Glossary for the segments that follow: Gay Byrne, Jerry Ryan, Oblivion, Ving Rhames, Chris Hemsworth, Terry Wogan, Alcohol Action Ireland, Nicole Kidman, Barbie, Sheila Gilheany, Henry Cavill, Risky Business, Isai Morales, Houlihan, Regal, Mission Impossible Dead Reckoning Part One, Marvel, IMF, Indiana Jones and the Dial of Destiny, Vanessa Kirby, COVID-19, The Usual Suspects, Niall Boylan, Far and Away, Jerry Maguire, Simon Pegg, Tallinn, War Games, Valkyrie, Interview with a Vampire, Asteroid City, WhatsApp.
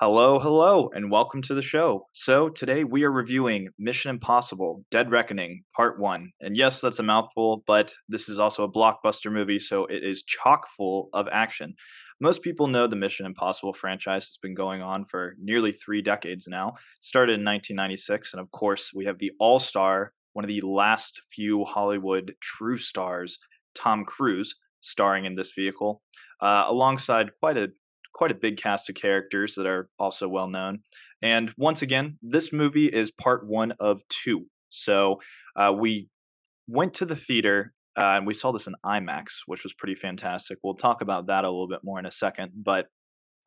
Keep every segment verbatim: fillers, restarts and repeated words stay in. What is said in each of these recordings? Hello, hello, and welcome to the show. So today we are reviewing Mission Impossible Dead Reckoning Part One. And yes, that's a mouthful, but this is also a blockbuster movie, so it is chock full of action. Most people know the Mission Impossible franchise has been going on for nearly three decades now. It started in nineteen ninety-six, and of course we have the all-star, one of the last few Hollywood true stars, Tom Cruise, starring in this vehicle, uh, alongside quite a quite a big cast of characters that are also well known. And once again, this movie is part one of two. So uh, we went to the theater uh, and we saw this in IMAX, which was pretty fantastic. We'll talk about that a little bit more in a second. But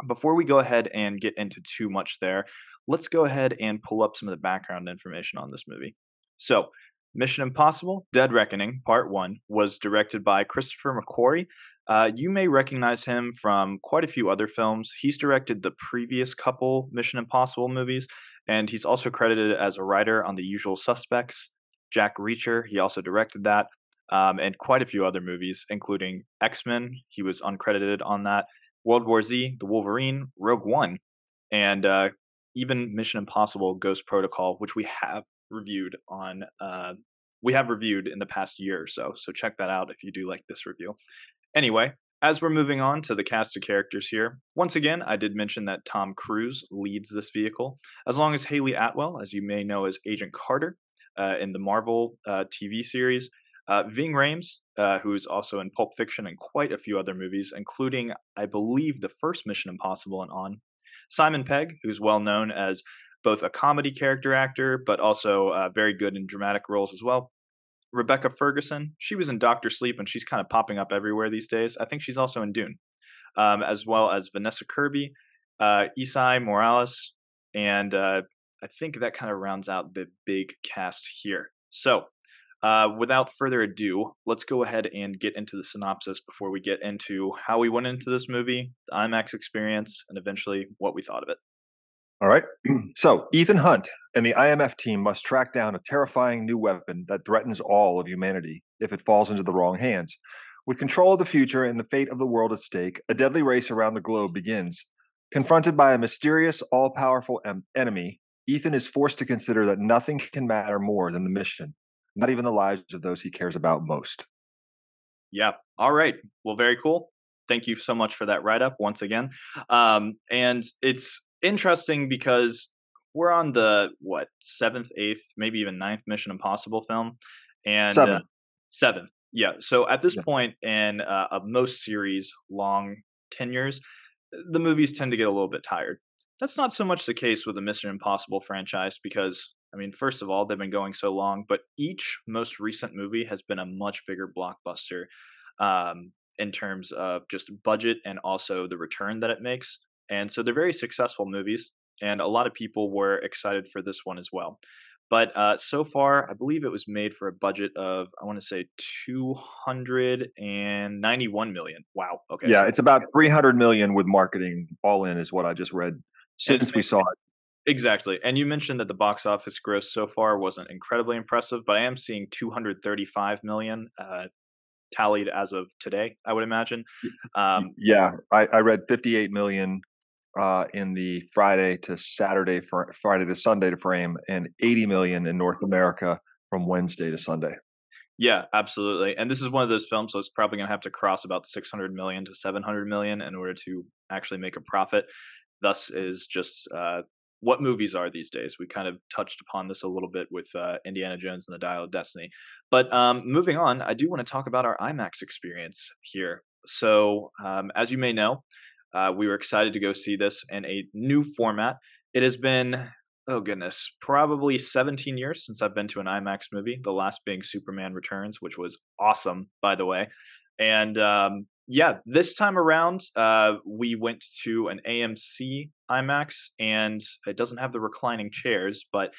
before we go ahead and get into too much there, let's go ahead and pull up some of the background information on this movie. So Mission Impossible Dead Reckoning Part One was directed by Christopher McQuarrie. Uh, you may recognize him from quite a few other films. He's directed the previous couple Mission Impossible movies, and he's also credited as a writer on The Usual Suspects, Jack Reacher. He also directed that, um, and quite a few other movies, including X-Men. He was uncredited on that. World War Z, The Wolverine, Rogue One, and uh, even Mission Impossible Ghost Protocol, which we have reviewed on uh, we have reviewed in the past year or so. So check that out if you do like this review. Anyway, as we're moving on to the cast of characters here, once again, I did mention that Tom Cruise leads this vehicle, as long as Haley Atwell, as you may know as Agent Carter uh, in the Marvel uh, T V series, uh, Ving Rhames, uh, who is also in Pulp Fiction and quite a few other movies, including, I believe, the first Mission Impossible and on, Simon Pegg, who's well known as both a comedy character actor, but also uh, very good in dramatic roles as well. Rebecca Ferguson, she was in Doctor Sleep, and she's kind of popping up everywhere these days. I think she's also in Dune, um, as well as Vanessa Kirby, uh, Isai Morales, and uh, I think that kind of rounds out the big cast here. So uh, without further ado, let's go ahead and get into the synopsis before we get into how we went into this movie, the IMAX experience, and eventually what we thought of it. All right. So Ethan Hunt and the I M F team must track down a terrifying new weapon that threatens all of humanity if it falls into the wrong hands. With control of the future and the fate of the world at stake, a deadly race around the globe begins. Confronted by a mysterious, all-powerful em- enemy, Ethan is forced to consider that nothing can matter more than the mission, not even the lives of those he cares about most. Yeah. All right. Well, very cool. Thank you so much for that write-up once again. Um, and it's interesting because we're on the what seventh, eighth, maybe even ninth Mission Impossible film, and seventh, uh, seventh, yeah. So at this yeah. point in uh, of most series' long tenures, the movies tend to get a little bit tired. That's not so much the case with the Mission Impossible franchise because, I mean, first of all, they've been going so long, but each most recent movie has been a much bigger blockbuster um, in terms of just budget and also the return that it makes. And so they're very successful movies, and a lot of people were excited for this one as well. But uh, so far, I believe it was made for a budget of, I want to say, two hundred ninety-one million dollars. Wow. Okay. Yeah, so it's about three hundred million dollars with marketing all in is what I just read since we saw it. Exactly. And you mentioned that the box office gross so far wasn't incredibly impressive, but I am seeing two hundred thirty-five million dollars. Uh, tallied as of today, I would imagine. Um, yeah, I, I read fifty-eight million uh, in the Friday to Saturday, for, Friday to Sunday to frame, and eighty million in North America from Wednesday to Sunday. Yeah, absolutely. And this is one of those films, so it's probably going to have to cross about six hundred million to seven hundred million in order to actually make a profit. Thus is just uh, what movies are these days. We kind of touched upon this a little bit with uh, Indiana Jones and the Dial of Destiny. But um, moving on, I do want to talk about our IMAX experience here. So um, as you may know, uh, we were excited to go see this in a new format. It has been, oh goodness, probably seventeen years since I've been to an IMAX movie, the last being Superman Returns, which was awesome, by the way. And um, yeah, this time around, uh, we went to an A M C IMAX, and it doesn't have the reclining chairs, but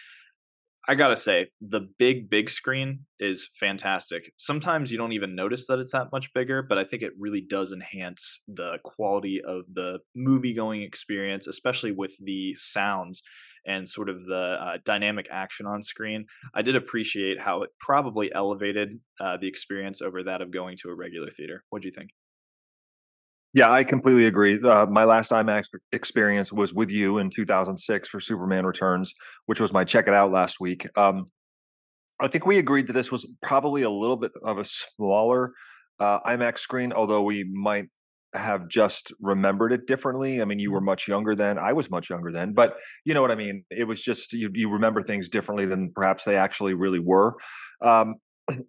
I gotta say, the big, big screen is fantastic. Sometimes you don't even notice that it's that much bigger, but I think it really does enhance the quality of the movie-going experience, especially with the sounds and sort of the uh, dynamic action on screen. I did appreciate how it probably elevated uh, the experience over that of going to a regular theater. What do you think? Yeah, I completely agree. Uh, my last IMAX experience was with you in two thousand six for Superman Returns, which was my check it out last week. Um, I think we agreed that this was probably a little bit of a smaller uh, IMAX screen, although we might have just remembered it differently. I mean, you were much younger then. I was much younger then. But you know what I mean? It was just you, you remember things differently than perhaps they actually really were. Um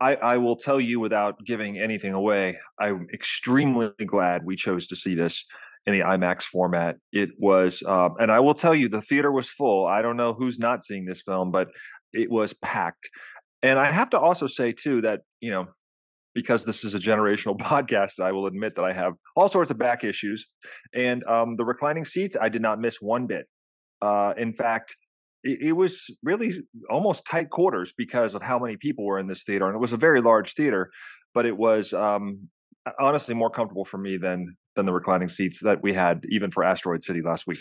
I, I will tell you without giving anything away, I'm extremely glad we chose to see this in the IMAX format. It was, um, and I will tell you, the theater was full. I don't know who's not seeing this film, but it was packed. And I have to also say, too, that, you know, because this is a generational podcast, I will admit that I have all sorts of back issues. And um, the reclining seats, I did not miss one bit. Uh, in fact, it was really almost tight quarters because of how many people were in this theater. And it was a very large theater, but it was um, honestly more comfortable for me than than the reclining seats that we had even for Asteroid City last week.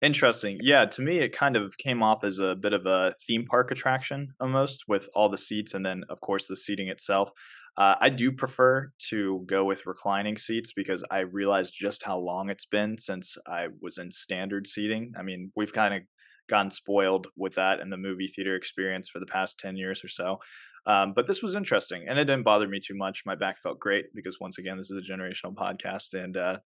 Interesting. Yeah, to me, it kind of came off as a bit of a theme park attraction almost with all the seats and then, of course, the seating itself. Uh, I do prefer to go with reclining seats because I realized just how long it's been since I was in standard seating. I mean, we've kind of gotten spoiled with that in the movie theater experience for the past ten years or so. Um, but this was interesting and it didn't bother me too much. My back felt great because once again, this is a generational podcast and uh,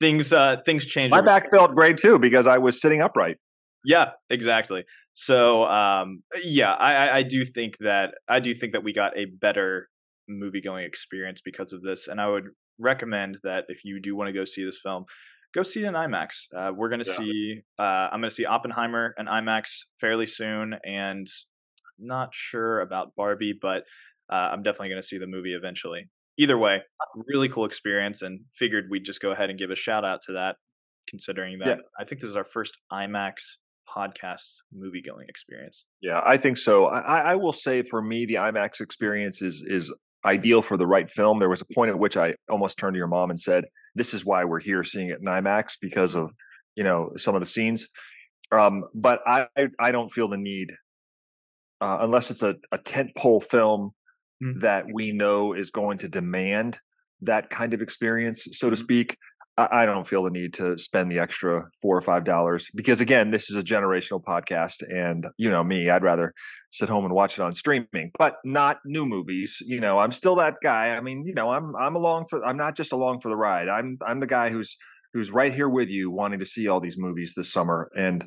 things, uh, things change. My back felt great too, because I was sitting upright. Yeah, exactly. So um, yeah, I, I do think that, I do think that we got a better movie going experience because of this. And I would recommend that if you do want to go see this film, go see it in IMAX. Uh, we're going to yeah. see, uh, I'm going to see Oppenheimer in IMAX fairly soon. And not sure about Barbie, but uh, I'm definitely going to see the movie eventually. Either way, really cool experience. And figured we'd just go ahead and give a shout out to that, considering that yeah. I think this is our first IMAX podcast movie going experience. Yeah, I think so. I, I will say for me, the IMAX experience is is ideal for the right film. There was a point at which I almost turned to your mom and said, this is why we're here seeing it in IMAX because of, you know, some of the scenes. Um, but I, I don't feel the need, uh, unless it's a, a tentpole film mm-hmm. that we know is going to demand that kind of experience, so to speak. I, I don't feel the need to spend the extra four or five dollars because, again, this is a generational podcast. And, you know, me, I'd rather sit home and watch it on streaming, but not new movies. You know, I'm still that guy. I mean, you know, I'm, I'm along for, I'm not just along for the ride. I'm, I'm the guy who's, who's right here with you wanting to see all these movies this summer. And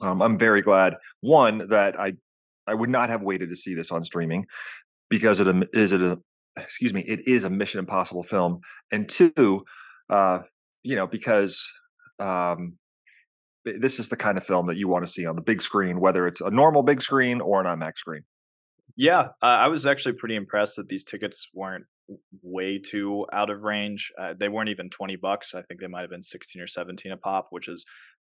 um, I'm very glad, one, that I, I would not have waited to see this on streaming because it is, it a, excuse me, it is a Mission Impossible film. And two, uh, you know, because, um, this is the kind of film that you want to see on the big screen, whether it's a normal big screen or an IMAX screen. Yeah, uh, I was actually pretty impressed that these tickets weren't way too out of range. Uh, they weren't even twenty bucks. I think they might have been sixteen or seventeen a pop, which is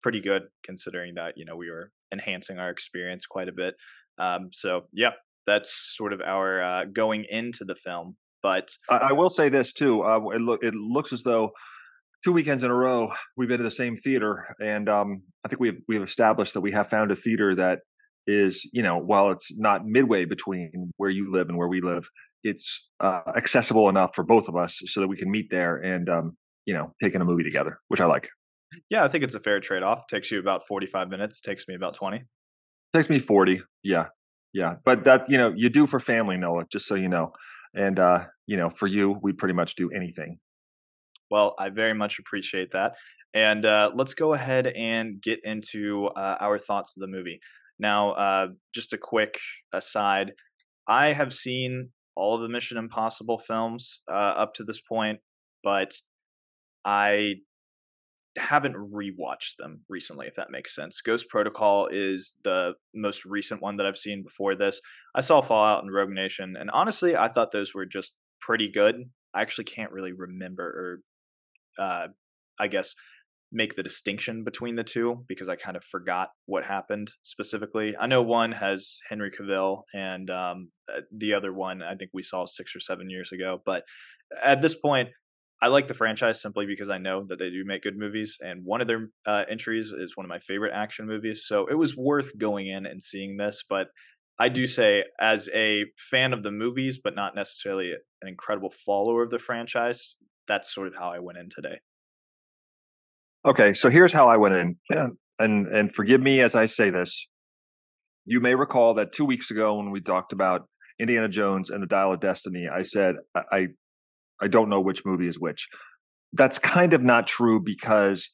pretty good considering that, you know, we were enhancing our experience quite a bit. Um, so yeah, that's sort of our uh, going into the film. But I, I will say this, too. Uh, it, lo- it looks as though two weekends in a row, we've been to the same theater, and um, I think we've we've established that we have found a theater that is, you know, while it's not midway between where you live and where we live, it's uh, accessible enough for both of us so that we can meet there and, um, you know, take in a movie together, which I like. Yeah, I think it's a fair trade-off. Takes you about forty-five minutes. Takes me about twenty. Takes me forty. Yeah, yeah, but that, you know, you do for family, Noah. Just so you know, and uh, you know, for you, we pretty much do anything. Well, I very much appreciate that. And uh, let's go ahead and get into uh, our thoughts of the movie. Now, uh, just a quick aside. I have seen all of the Mission Impossible films uh, up to this point, but I haven't rewatched them recently, if that makes sense. Ghost Protocol is the most recent one that I've seen before this. I saw Fallout and Rogue Nation, and honestly, I thought those were just pretty good. I actually can't really remember or Uh, I guess make the distinction between the two because I kind of forgot what happened specifically. I know one has Henry Cavill and um, the other one I think we saw six or seven years ago. But at this point, I like the franchise simply because I know that they do make good movies. And one of their uh, entries is one of my favorite action movies. So it was worth going in and seeing this. But I do say, as a fan of the movies, but not necessarily an incredible follower of the franchise, that's sort of how I went in today. Okay, so here's how I went in. Yeah. And and forgive me as I say this. You may recall that two weeks ago when we talked about Indiana Jones and the Dial of Destiny, I said, I, I don't know which movie is which. That's kind of not true because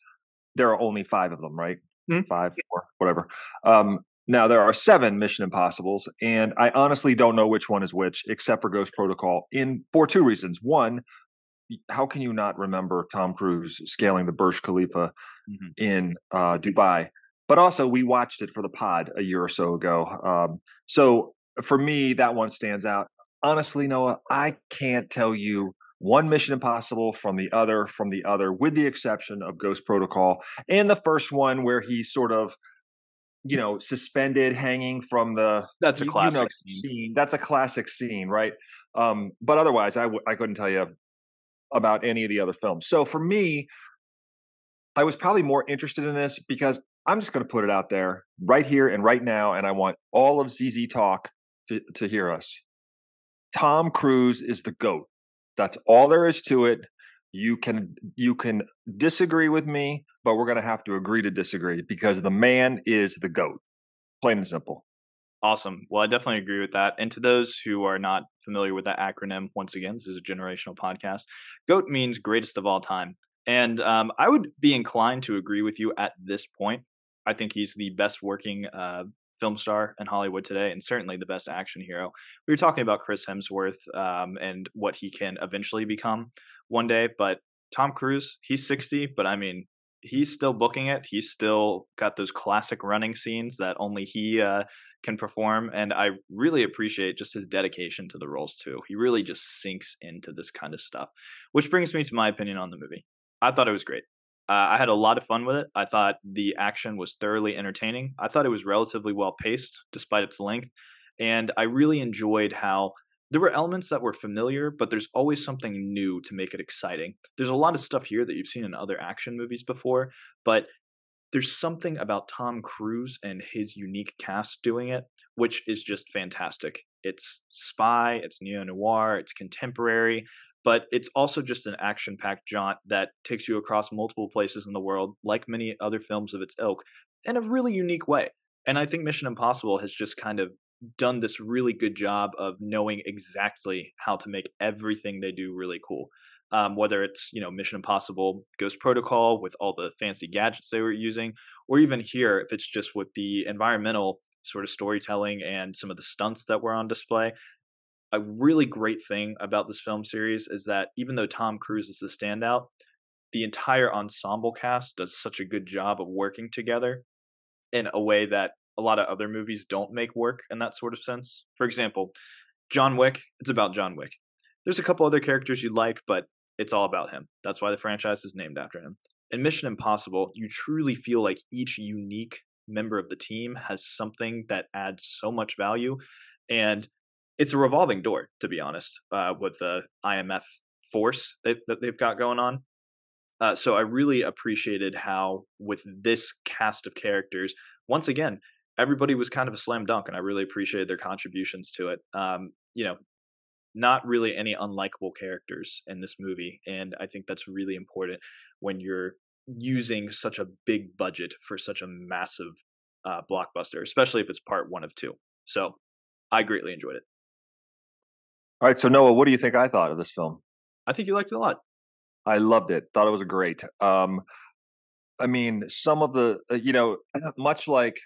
there are only five of them, right? Mm-hmm. Five, four, whatever. Um, now, there are seven Mission Impossibles, and I honestly don't know which one is which except for Ghost Protocol in for two reasons. One, how can you not remember Tom Cruise scaling the Burj Khalifa mm-hmm. in uh, Dubai? But also, we watched it for the pod a year or so ago. Um, so for me, that one stands out. Honestly, Noah, I can't tell you one Mission Impossible from the other, from the other, with the exception of Ghost Protocol. And the first one where he sort of, you know, suspended, hanging from the... That's a classic you know, scene. scene. That's a classic scene, right? Um, but otherwise, I, w- I couldn't tell you about any of the other films. So for me, I was probably more interested in this because I'm just going to put it out there right here and right now. And I want all of Z Z Talk to, to hear us. Tom Cruise is the GOAT. That's all there is to it. You can, you can disagree with me, but we're going to have to agree to disagree because the man is the GOAT. Plain and simple. Awesome. Well, I definitely agree with that. And to those who are not familiar with that acronym, once again, this is a generational podcast. GOAT means greatest of all time. And um, I would be inclined to agree with you at this point. I think he's the best working uh, film star in Hollywood today, and certainly the best action hero. We were talking about Chris Hemsworth um, and what he can eventually become one day. But Tom Cruise, he's sixty, but I mean, he's still booking it. He's still got those classic running scenes that only he uh, can perform. And I really appreciate just his dedication to the roles too. He really just sinks into this kind of stuff, which brings me to my opinion on the movie. I thought it was great. Uh, I had a lot of fun with it. I thought the action was thoroughly entertaining. I thought it was relatively well paced despite its length. And I really enjoyed how there were elements that were familiar, but there's always something new to make it exciting. There's a lot of stuff here that you've seen in other action movies before, but there's something about Tom Cruise and his unique cast doing it, which is just fantastic. It's spy, it's neo-noir, it's contemporary, but it's also just an action-packed jaunt that takes you across multiple places in the world, like many other films of its ilk, in a really unique way. And I think Mission Impossible has just kind of done this really good job of knowing exactly how to make everything they do really cool. Um, whether it's, you know, Mission Impossible Ghost Protocol with all the fancy gadgets they were using, or even here, if it's just with the environmental sort of storytelling and some of the stunts that were on display. A really great thing about this film series is that even though Tom Cruise is the standout, the entire ensemble cast does such a good job of working together in a way that a lot of other movies don't make work in that sort of sense. For example, John Wick, it's about John Wick. There's a couple other characters you like, but it's all about him. That's why the franchise is named after him. In Mission Impossible, you truly feel like each unique member of the team has something that adds so much value. And it's a revolving door, to be honest, uh, with the I M F force that, that they've got going on. Uh, so I really appreciated how with this cast of characters, once again, everybody was kind of a slam dunk, and I really appreciated their contributions to it. Um, you know, not really any unlikable characters in this movie. And I think that's really important when you're using such a big budget for such a massive uh, blockbuster, especially if it's part one of two. So I greatly enjoyed it. All right. So Noah, what do you think I thought of this film? I think you liked it a lot. I loved it. Thought it was great. Um, I mean, some of the, you know, much like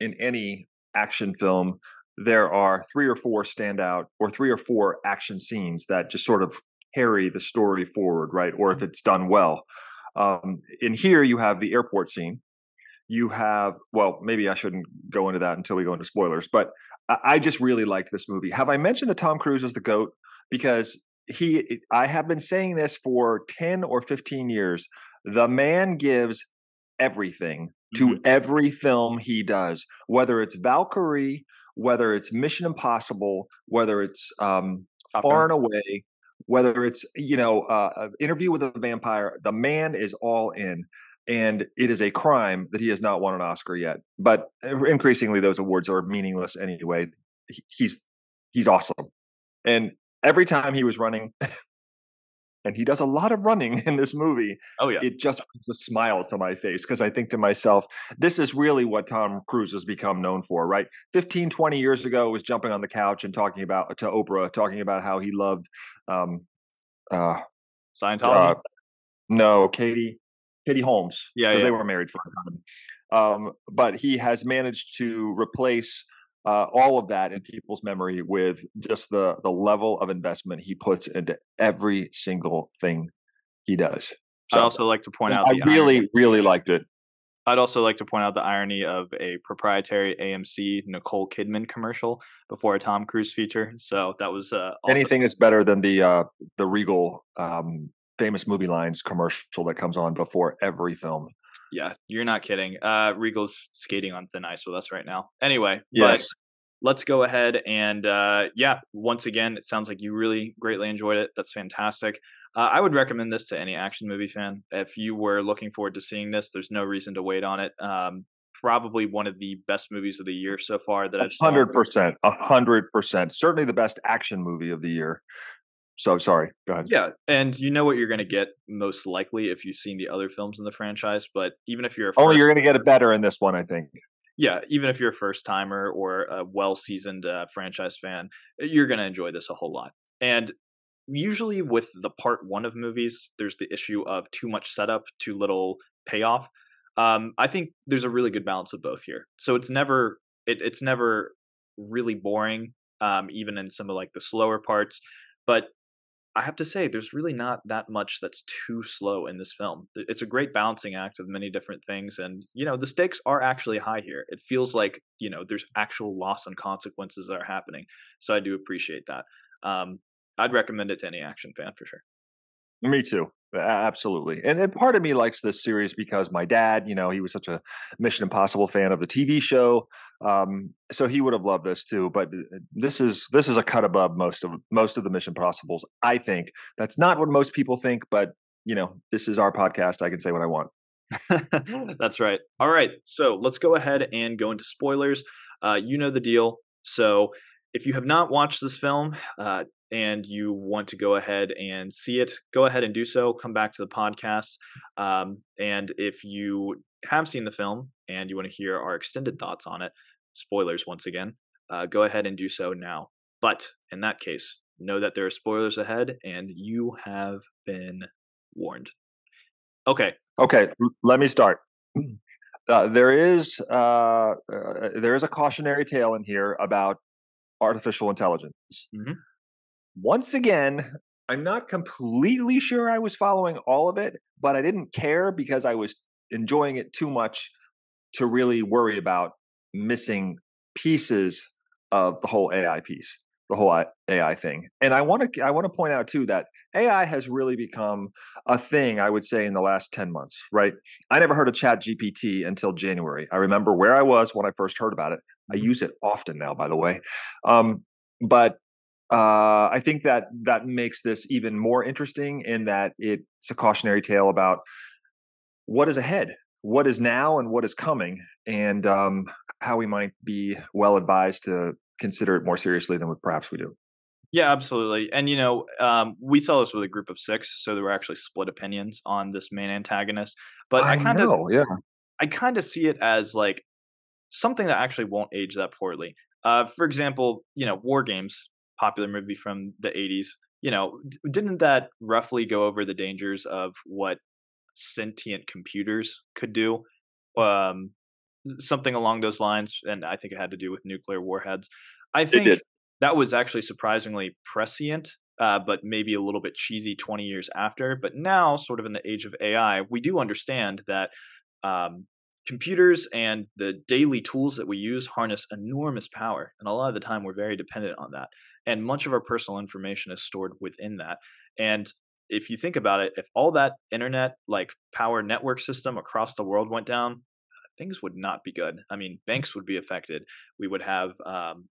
in any action film, there are three or four standout or three or four action scenes that just sort of carry the story forward, right? Or if it's done well. Um, in here, you have the airport scene. You have, well, maybe I shouldn't go into that until we go into spoilers, but I just really liked this movie. Have I mentioned that Tom Cruise is the GOAT? Because he, I have been saying this for ten or fifteen years. The man gives everything to mm-hmm. every film he does, whether it's Valkyrie, whether it's Mission Impossible, whether it's um, Far and Away, whether it's, you know, uh, Interview with a Vampire. The man is all in. And it is a crime that he has not won an Oscar yet. But increasingly, those awards are meaningless anyway. He's he's awesome. And every time he was running, and he does a lot of running in this movie, oh, yeah. it just brings a smile to my face. Because I think to myself, this is really what Tom Cruise has become known for, right? fifteen, twenty years ago, was jumping on the couch and talking about to Oprah, talking about how he loved um, uh, Scientology. Uh, no, Katie. Katie Holmes, yeah, because yeah. they were married for a time. Um, but he has managed to replace uh, all of that in people's memory with just the the level of investment he puts into every single thing he does. So, I'd also like to point out, I really, irony. really liked it. I'd also like to point out the irony of a proprietary A M C Nicole Kidman commercial before a Tom Cruise feature. So that was uh, also- anything is better than the uh, the Regal. Um, famous movie lines commercial that comes on before every film. Yeah, you're not kidding. Uh, Regal's skating on thin ice with us right now. Anyway, yes. But let's go ahead and uh, yeah, once again, it sounds like you really greatly enjoyed it. That's fantastic. Uh, I would recommend this to any action movie fan. If you were looking forward to seeing this, there's no reason to wait on it. Um, probably one of the best movies of the year so far that I've seen. one hundred percent, one hundred percent. Certainly the best action movie of the year. So sorry, go ahead. Yeah, and you know what you're going to get most likely if you've seen the other films in the franchise, but even if you're a first- Oh, you're going to get it better in this one, I think. Yeah, even if you're a first-timer or a well-seasoned uh, franchise fan, you're going to enjoy this a whole lot. And usually with the part one of movies, there's the issue of too much setup, too little payoff. Um, I think there's a really good balance of both here. So it's never it, it's never really boring, um, even in some of like the slower parts, but I have to say, there's really not that much that's too slow in this film. It's a great balancing act of many different things. And, you know, the stakes are actually high here. It feels like, you know, there's actual loss and consequences that are happening. So I do appreciate that. Um, I'd recommend it to any action fan for sure. Me too. Absolutely. And then part of me likes this series because my dad, you know, he was such a Mission Impossible fan of the T V show. Um, so he would have loved this too. But this is this is a cut above most of most of the Mission Impossibles, I think. That's not what most people think. But, you know, this is our podcast. I can say what I want. That's right. All right. So let's go ahead and go into spoilers. Uh, you know the deal. So if you have not watched this film, uh, and you want to go ahead and see it, go ahead and do so. Come back to the podcast. Um, and if you have seen the film and you want to hear our extended thoughts on it, spoilers once again, uh, go ahead and do so now. But in that case, know that there are spoilers ahead and you have been warned. Okay. Okay. Let me start. Uh, there is uh, uh, there is a cautionary tale in here about artificial intelligence. Mm-hmm. Once again, I'm not completely sure I was following all of it, but I didn't care because I was enjoying it too much to really worry about missing pieces of the whole A I piece, the whole A I thing. And I want to I want to point out too that A I has really become a thing, I would say, in the last ten months, right? I never heard of Chat G P T until January. I remember where I was when I first heard about it. I use it often now, by the way. Um, but Uh, I think that that makes this even more interesting in that it's a cautionary tale about what is ahead, what is now and what is coming, and um, how we might be well advised to consider it more seriously than we, perhaps we do. Yeah, absolutely. And, you know, um, we saw this with a group of six, so there were actually split opinions on this main antagonist. But I, I kind of yeah. I kind of see it as like something that actually won't age that poorly. Uh, for example, you know, War Games. Popular movie from the eighties, you know, didn't that roughly go over the dangers of what sentient computers could do? Um, something along those lines. And I think it had to do with nuclear warheads. I think that was actually surprisingly prescient, uh, but maybe a little bit cheesy twenty years after. But now, sort of in the age of A I, we do understand that um, computers and the daily tools that we use harness enormous power. And a lot of the time, we're very dependent on that. And much of our personal information is stored within that. And if you think about it, if all that internet like power network system across the world went down, things would not be good. I mean, banks would be affected. We would have, um,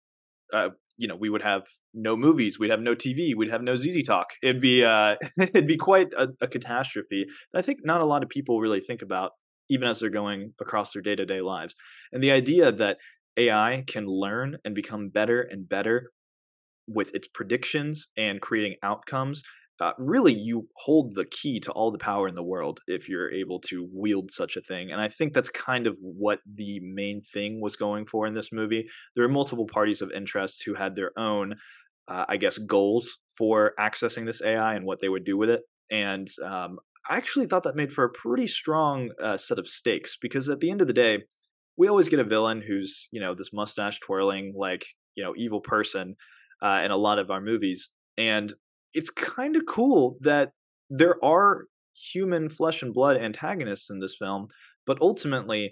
uh, you know, we would have no movies. We'd have no T V. We'd have no Z Z Talk. It'd be, uh, it'd be quite a, a catastrophe. I think not a lot of people really think about, even as they're going across their day-to-day lives. And the idea that A I can learn and become better and better with its predictions and creating outcomes, uh, really you hold the key to all the power in the world if you're able to wield such a thing. And I think that's kind of what the main thing was going for in this movie. There are multiple parties of interest who had their own, uh, I guess, goals for accessing this A I and what they would do with it. And um, I actually thought that made for a pretty strong uh, set of stakes, because at the end of the day, we always get a villain who's, you know, this mustache twirling, like, you know, evil person uh, in a lot of our movies. And it's kind of cool that there are human flesh and blood antagonists in this film, but ultimately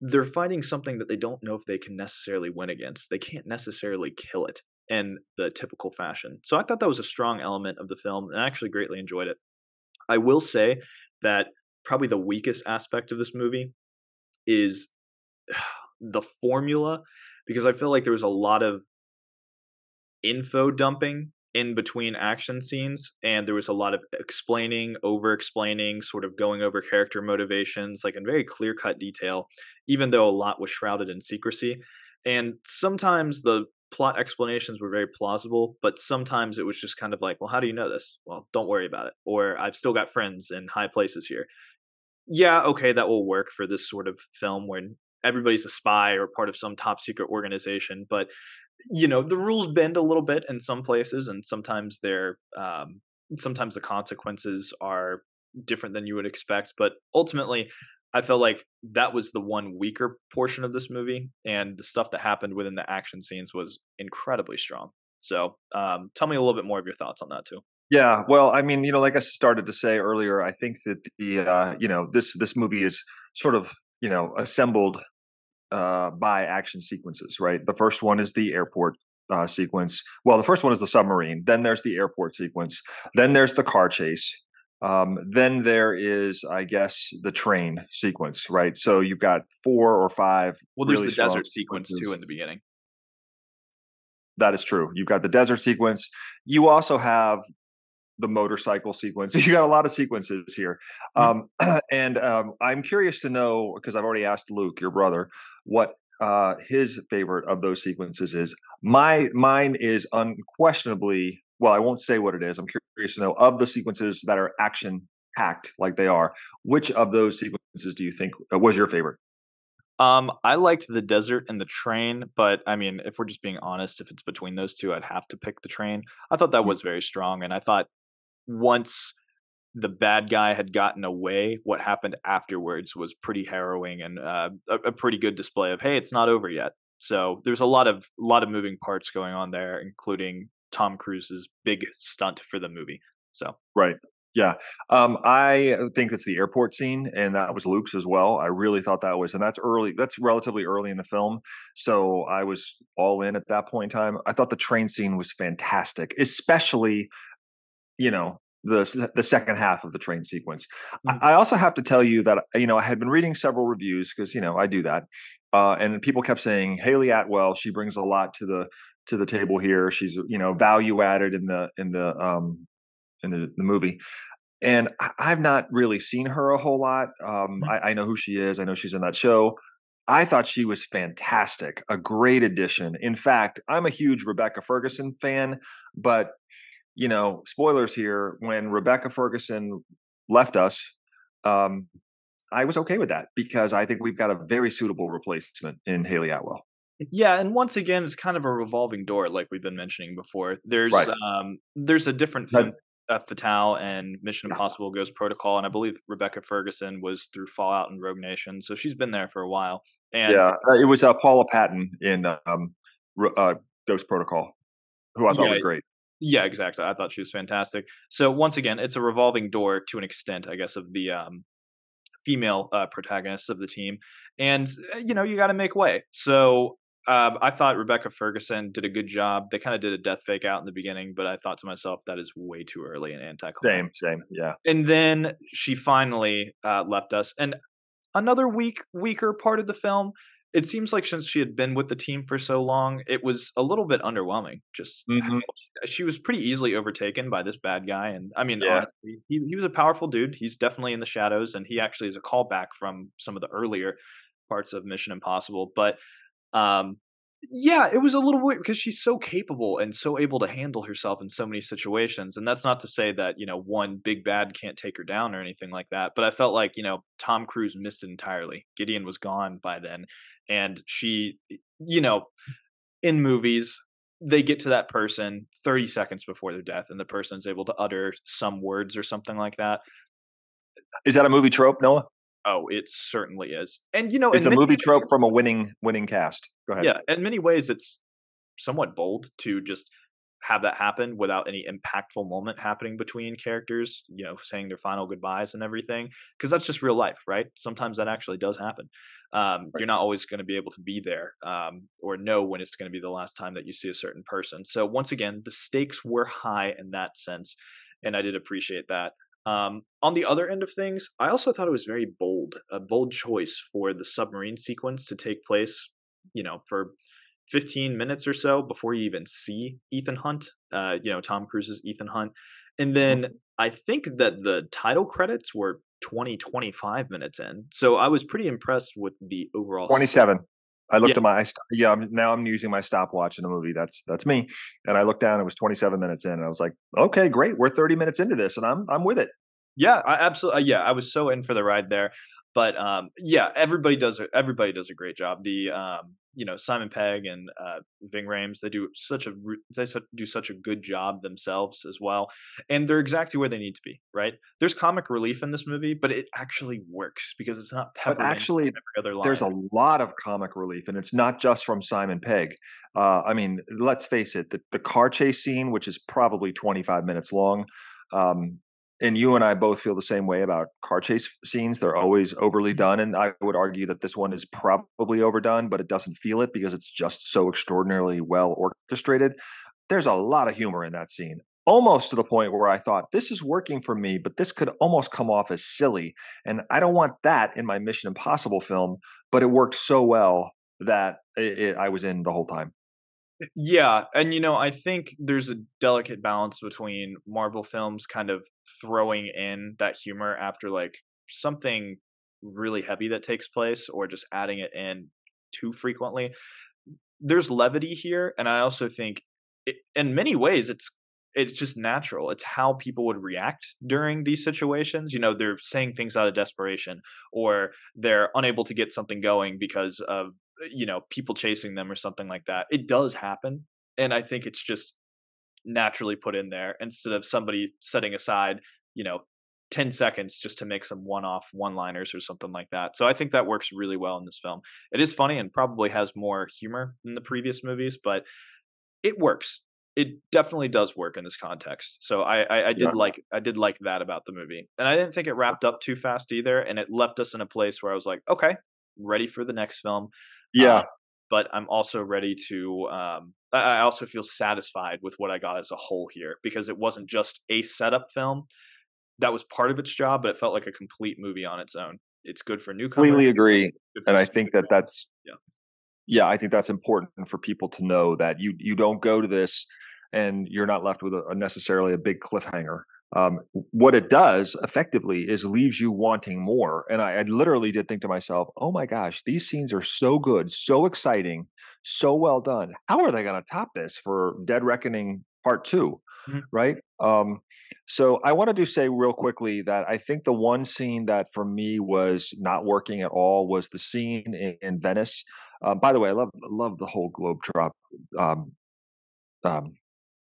they're fighting something that they don't know if they can necessarily win against. They can't necessarily kill it in the typical fashion. So I thought that was a strong element of the film, and I actually greatly enjoyed it. I will say that probably the weakest aspect of this movie is the formula, because I feel like there was a lot of info dumping in between action scenes, and there was a lot of explaining, over explaining, sort of going over character motivations, like in very clear-cut detail, even though a lot was shrouded in secrecy. And sometimes the plot explanations were very plausible, but sometimes it was just kind of like, well, how do you know this? Well, don't worry about it. Or I've still got friends in high places here. Yeah, okay, that will work for this sort of film where everybody's a spy or part of some top secret organization. But, you know, the rules bend a little bit in some places, and sometimes they're, um, sometimes the consequences are different than you would expect. But ultimately, I felt like that was the one weaker portion of this movie, and the stuff that happened within the action scenes was incredibly strong. So um, tell me a little bit more of your thoughts on that too. Yeah, well, I mean, you know, like I started to say earlier, I think that the, uh, you know, this, this movie is sort of, you know, assembled uh, by action sequences, right? The first one is the airport uh, sequence. Well, the first one is the submarine. Then there's the airport sequence. Then there's the car chase. Um, then there is, I guess, the train sequence, right? So you've got four or five. Well, there's really the desert sequence too in the beginning. That is true. You've got the desert sequence. You also have the motorcycle sequence. You got a lot of sequences here. Um, and um, I'm curious to know, because I've already asked Luke, your brother, what uh, his favorite of those sequences is. My mine is unquestionably, well, I won't say what it is. I'm curious to know, of the sequences that are action packed like they are, which of those sequences do you think was your favorite? Um, I liked the desert and the train, but I mean, if we're just being honest, if it's between those two, I'd have to pick the train. I thought that was very strong. And I thought once the bad guy had gotten away, what happened afterwards was pretty harrowing, and uh, a, a pretty good display of, hey, it's not over yet. So there's a lot of, lot of moving parts going on there, including Tom Cruise's big stunt for the movie. So right. Yeah. Um, I think it's the airport scene, and that was Luke's as well. I really thought that was, and that's early, that's relatively early in the film. So I was all in at that point in time. I thought the train scene was fantastic, especially, you know, the the second half of the train sequence. Mm-hmm. I also have to tell you that, you know, I had been reading several reviews, because, you know, I do that. Uh, and people kept saying, Haley Atwell, she brings a lot to the, to the table here. She's, you know, value added in the, in the, um, in the, the movie. And I've not really seen her a whole lot. Um, I, I know who she is. I know she's in that show. I thought she was fantastic, a great addition. In fact, I'm a huge Rebecca Ferguson fan, but, you know, spoilers here, when Rebecca Ferguson left us, um, I was okay with that, because I think we've got a very suitable replacement in Haley Atwell. Yeah, and once again, it's kind of a revolving door, like we've been mentioning before. There's right. um, there's a different film. Uh, Fatale and Mission Impossible Ghost Protocol, and I believe Rebecca Ferguson was through Fallout and Rogue Nation, so she's been there for a while. And yeah, it was uh, Paula Patton in um, uh, Ghost Protocol, who I thought yeah, was great. Yeah, exactly. I thought she was fantastic. So once again, it's a revolving door to an extent, I guess, of the um, female uh, protagonists of the team, and you know, you got to make way. So Um, I thought Rebecca Ferguson did a good job. They kind of did a death fake out in the beginning, but I thought to myself, that is way too early and anticlimactic. Same, same, yeah. And then she finally uh, left us. And another weak, weaker part of the film, it seems like since she had been with the team for so long, it was a little bit underwhelming. Just mm-hmm. She was pretty easily overtaken by this bad guy. And I mean, yeah. honestly, he, he was a powerful dude. He's definitely in the shadows, and he actually is a callback from some of the earlier parts of Mission Impossible. But Um, yeah, it was a little weird because she's so capable and so able to handle herself in so many situations. And that's not to say that, you know, one big bad can't take her down or anything like that. But I felt like, you know, Tom Cruise missed it entirely. Gideon was gone by then. And she, you know, in movies, they get to that person thirty seconds before their death, and the person's able to utter some words or something like that. Is that a movie trope, Noah? Oh, it certainly is. And, you know, it's a movie trope from a winning winning cast. Go ahead. Yeah. In many ways, it's somewhat bold to just have that happen without any impactful moment happening between characters, you know, saying their final goodbyes and everything, because that's just real life, right? Sometimes that actually does happen. Um, right. You're not always going to be able to be there um, or know when it's going to be the last time that you see a certain person. So once again, the stakes were high in that sense, and I did appreciate that. Um, on the other end of things, I also thought it was very bold, a bold choice for the submarine sequence to take place, you know, for fifteen minutes or so before you even see Ethan Hunt, uh, you know, Tom Cruise's Ethan Hunt. And then I think that the title credits were twenty, twenty-five minutes in. So I was pretty impressed with the overall. twenty-seven. Story. I looked yeah. at my, I st- yeah, I'm, now I'm using my stopwatch in the movie. That's, that's me. And I looked down, it was twenty-seven minutes in, and I was like, okay, great. We're thirty minutes into this, and I'm, I'm with it. Yeah, I absolutely. Yeah. I was so in for the ride there, but um, yeah, everybody does, everybody does a great job. The, um, you know, Simon Pegg and uh, Ving Rhames, they do such a, they do such a good job themselves as well. And they're exactly where they need to be, right? There's comic relief in this movie, but it actually works because it's not peppered. But actually, every other line. There's a lot of comic relief, and it's not just from Simon Pegg. Uh, I mean, let's face it, the, the car chase scene, which is probably twenty-five minutes long, um, and you and I both feel the same way about car chase scenes. They're always overly done. And I would argue that this one is probably overdone, but it doesn't feel it because it's just so extraordinarily well orchestrated. There's a lot of humor in that scene, almost to the point where I thought, this is working for me, but this could almost come off as silly. And I don't want that in my Mission Impossible film, but it worked so well that it, it, I was in the whole time. Yeah. And, you know, I think there's a delicate balance between Marvel films kind of throwing in that humor after like something really heavy that takes place, or just adding it in too frequently. There's levity here. And I also think it, in many ways, it's it's just natural. It's how people would react during these situations. You know, they're saying things out of desperation, or they're unable to get something going because of, you know, people chasing them or something like that. It does happen. And I think it's just naturally put in there instead of somebody setting aside, you know, ten seconds just to make some one-off one-liners or something like that. So I think that works really well in this film. It is funny and probably has more humor than the previous movies, but it works. It definitely does work in this context. So I, I, I did yeah. like I did like that about the movie. And I didn't think it wrapped up too fast either. And it left us in a place where I was like, okay, ready for the next film. Yeah. Um, but I'm also ready to, um, I also feel satisfied with what I got as a whole here, because it wasn't just a setup film. That was part of its job, but it felt like a complete movie on its own. It's good for newcomers. Completely agree. And I think that that's, yeah. yeah, I think that's important for people to know, that you, you don't go to this and you're not left with a, necessarily a big cliffhanger. Um, what it does effectively is leaves you wanting more. And I, I literally did think to myself, oh my gosh, these scenes are so good, so exciting, so well done. How are they going to top this for Dead Reckoning Part Two? Mm-hmm. Right. Um, so I wanted to say real quickly that I think the one scene that for me was not working at all was the scene in, in Venice. Um, by the way, I love, love the whole globetrot, um, um,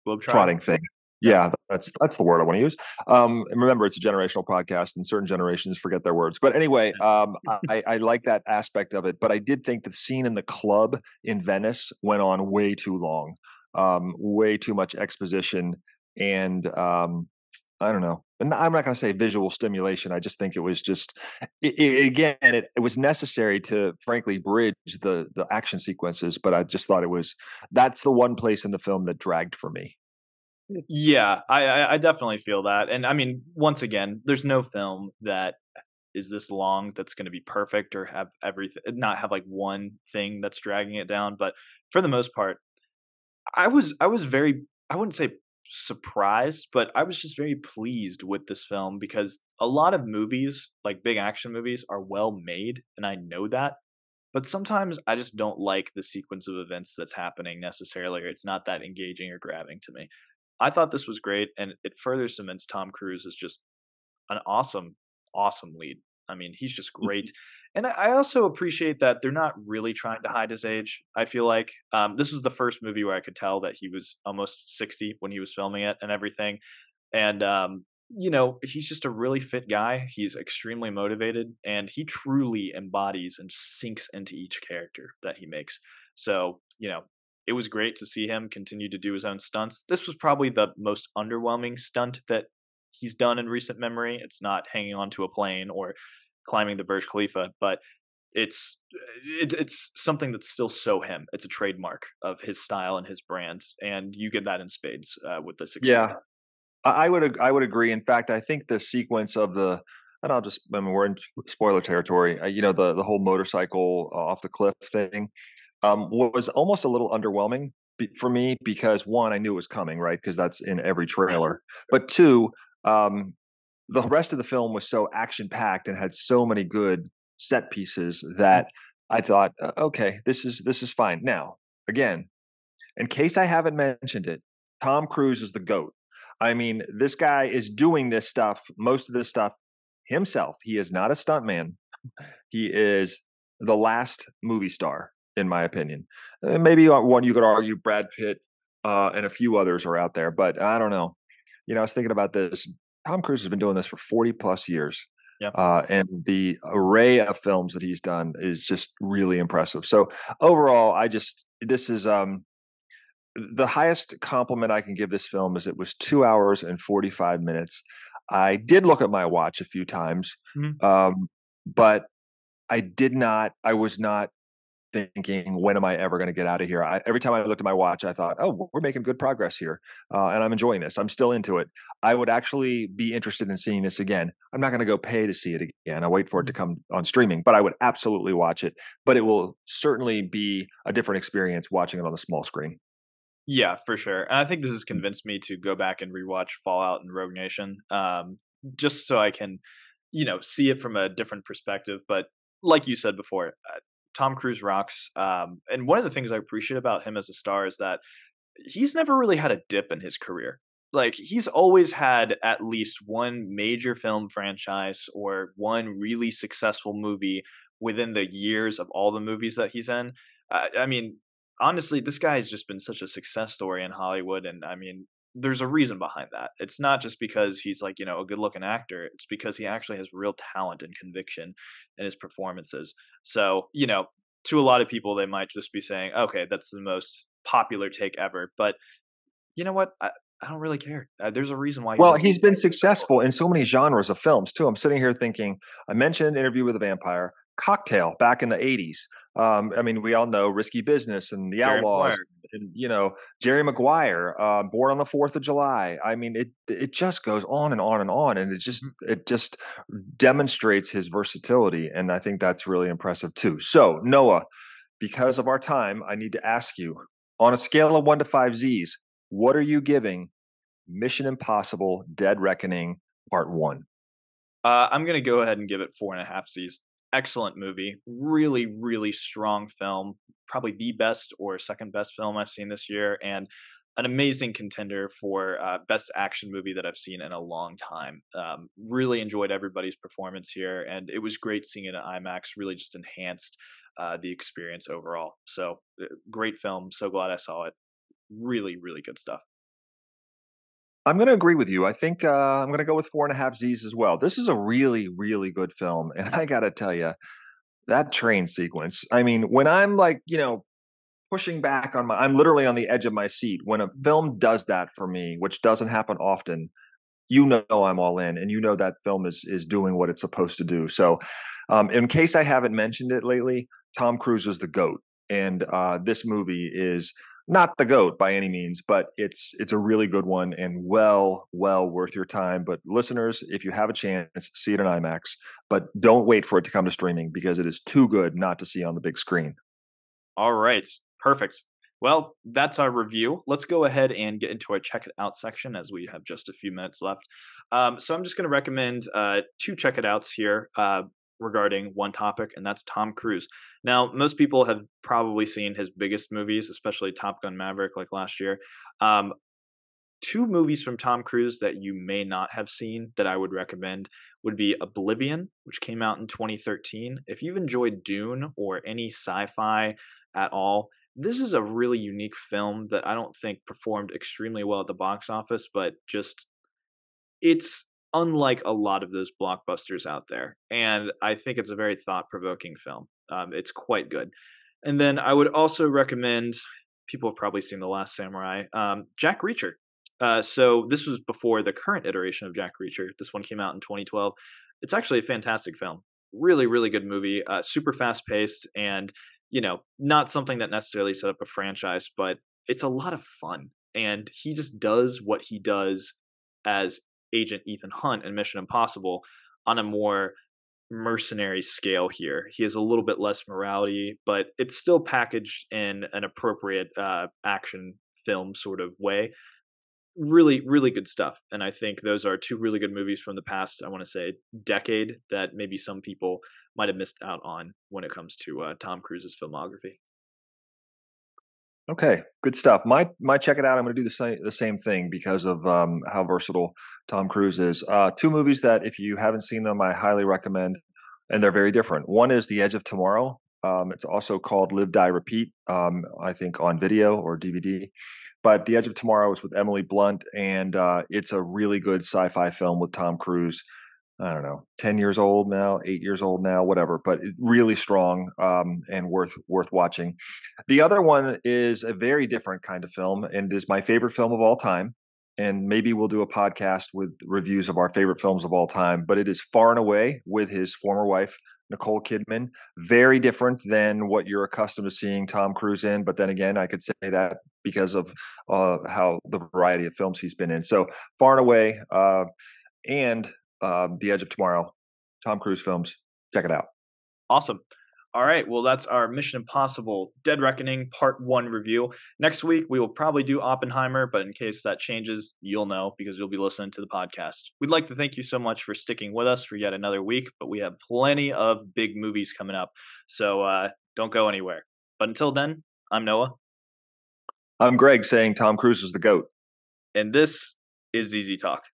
globetrotting thing. Yeah, that's that's the word I want to use. Um, and remember, it's a generational podcast, and certain generations forget their words. But anyway, um, I, I like that aspect of it. But I did think the scene in the club in Venice went on way too long, um, way too much exposition, and um, I don't know. And I'm not going to say visual stimulation. I just think it was just, it, it, again, it, it was necessary to, frankly, bridge the the action sequences. But I just thought it was, that's the one place in the film that dragged for me. Yeah, I, I definitely feel that. And I mean, once again, there's no film that is this long that's going to be perfect or have everything, not have like one thing that's dragging it down. But for the most part, I was I was very, I wouldn't say surprised, but I was just very pleased with this film, because a lot of movies, like big action movies, are well made, and I know that, but sometimes I just don't like the sequence of events that's happening necessarily, or it's not that engaging or grabbing to me. I thought this was great, and it further cements Tom Cruise as just an awesome, awesome lead. I mean, he's just great. And I also appreciate that they're not really trying to hide his age. I feel like um, this was the first movie where I could tell that he was almost sixty when he was filming it and everything. And, um, you know, he's just a really fit guy. He's extremely motivated, and he truly embodies and sinks into each character that he makes. So, you know, it was great to see him continue to do his own stunts. This was probably the most underwhelming stunt that he's done in recent memory. It's not hanging onto a plane or climbing the Burj Khalifa, but it's it, it's something that's still so him. It's a trademark of his style and his brand, and you get that in spades uh, with this experience. Yeah, I would I would agree. In fact, I think the sequence of the, and I'll just, I mean, we're in spoiler territory. Uh, you know, the the whole motorcycle off the cliff thing um, was almost a little underwhelming for me, because one, I knew it was coming, right? Because that's in every trailer. But two, Um, the rest of the film was so action-packed and had so many good set pieces that I thought, uh, okay, this is this is fine. Now, again, in case I haven't mentioned it, Tom Cruise is the GOAT. I mean, this guy is doing this stuff, most of this stuff himself. He is not a stuntman. He is the last movie star, in my opinion. Uh, maybe one you could argue Brad Pitt uh, and a few others are out there, but I don't know. You know, I was thinking about this. Tom Cruise has been doing this for forty plus years. Yep. Uh, and the array of films that he's done is just really impressive. So overall, I just, this is um, the highest compliment I can give this film is it was two hours and forty-five minutes. I did look at my watch a few times, mm-hmm. um, but I did not, I was not thinking, when am I ever going to get out of here? I, every time I looked at my watch, I thought, oh, we're making good progress here. Uh, and I'm enjoying this. I'm still into it. I would actually be interested in seeing this again. I'm not going to go pay to see it again. I'll wait for it to come on streaming, but I would absolutely watch it. But it will certainly be a different experience watching it on the small screen. Yeah, for sure. And I think this has convinced me to go back and rewatch Fallout and Rogue Nation, um, just so I can, you know, see it from a different perspective. But like you said before, I, Tom Cruise rocks. Um, and one of the things I appreciate about him as a star is that he's never really had a dip in his career. Like, he's always had at least one major film franchise or one really successful movie within the years of all the movies that he's in. I, I mean, honestly, this guy has just been such a success story in Hollywood. And I mean, there's a reason behind that. It's not just because he's like, you know, a good looking actor. It's because he actually has real talent and conviction in his performances. So, you know, to a lot of people, they might just be saying, okay, that's the most popular take ever. But you know what? I, I don't really care. Uh, there's a reason why. He well, he's been successful in so many genres of films too. I'm sitting here thinking, I mentioned Interview with a Vampire, Cocktail back in the eighties. Um, I mean, we all know Risky Business and The Outlaws. And, you know, Jerry Maguire, uh, Born on the Fourth of July. I mean, it it just goes on and on and on, and it just it just demonstrates his versatility, and I think that's really impressive too. So, Noah, because of our time, I need to ask you: on a scale of one to five Zs, what are you giving Mission Impossible: Dead Reckoning Part One? Uh, I'm going to go ahead and give it four and a half Zs. Excellent movie, really, really strong film. Probably the best or second best film I've seen this year, and an amazing contender for uh, best action movie that I've seen in a long time. Um, really enjoyed everybody's performance here, and it was great seeing it at IMAX. Really just enhanced uh, the experience overall. So uh, great film. So glad I saw it. Really, really good stuff. I'm going to agree with you. I think uh, I'm going to go with four and a half Zs as well. This is a really, really good film, and I got to tell you, that train sequence. I mean, when I'm like, you know, pushing back on my, I'm literally on the edge of my seat. When a film does that for me, which doesn't happen often, you know I'm all in, and you know that film is is doing what it's supposed to do. So um, in case I haven't mentioned it lately, Tom Cruise is the GOAT. And uh, this movie is not the GOAT by any means, but it's it's a really good one and well, well worth your time. But listeners, if you have a chance, see it in IMAX. But don't wait for it to come to streaming because it is too good not to see on the big screen. All right. Perfect. Well, that's our review. Let's go ahead and get into our check it out section as we have just a few minutes left. Um, so I'm just going to recommend uh, two check it outs here uh, regarding one topic, and that's Tom Cruise. Now, most people have probably seen his biggest movies, especially Top Gun Maverick, like last year. Um, two movies from Tom Cruise that you may not have seen that I would recommend would be Oblivion, which came out in twenty thirteen. If you've enjoyed Dune or any sci-fi at all, this is a really unique film that I don't think performed extremely well at the box office, but just it's unlike a lot of those blockbusters out there. And I think it's a very thought-provoking film. Um, it's quite good. And then I would also recommend, people have probably seen The Last Samurai, um, Jack Reacher. Uh, so this was before the current iteration of Jack Reacher. This one came out in twenty twelve. It's actually a fantastic film. Really, really good movie, uh, super fast-paced, and you know, not something that necessarily set up a franchise, but it's a lot of fun. And he just does what he does as Agent Ethan Hunt in Mission Impossible on a more mercenary scale here. He has a little bit less morality, but it's still packaged in an appropriate uh, action film sort of way. Really, really good stuff. And I think those are two really good movies from the past, I want to say, decade that maybe some people might have missed out on when it comes to uh, Tom Cruise's filmography. Okay, good stuff. My my check it out. I'm going to do the same the same thing because of um, how versatile Tom Cruise is. Uh, two movies that if you haven't seen them, I highly recommend, and they're very different. One is The Edge of Tomorrow. Um, it's also called Live, Die, Repeat. Um, I think on video or D V D. But The Edge of Tomorrow is with Emily Blunt, and uh, it's a really good sci-fi film with Tom Cruise. I don't know, ten years old now, eight years old now, whatever, but really strong um, and worth worth watching. The other one is a very different kind of film and is my favorite film of all time. And maybe we'll do a podcast with reviews of our favorite films of all time, but it is Far and Away with his former wife, Nicole Kidman. Very different than what you're accustomed to seeing Tom Cruise in. But then again, I could say that because of uh, how the variety of films he's been in. So Far and Away uh, and Uh, The Edge of Tomorrow, Tom Cruise films. Check it out. Awesome. All right. Well, that's our Mission Impossible Dead Reckoning Part One review. Next week, we will probably do Oppenheimer, but in case that changes, you'll know because you'll be listening to the podcast. We'd like to thank you so much for sticking with us for yet another week, but we have plenty of big movies coming up. So uh, don't go anywhere. But until then, I'm Noah. I'm Greg saying Tom Cruise is the GOAT. And this is Z Z Talk.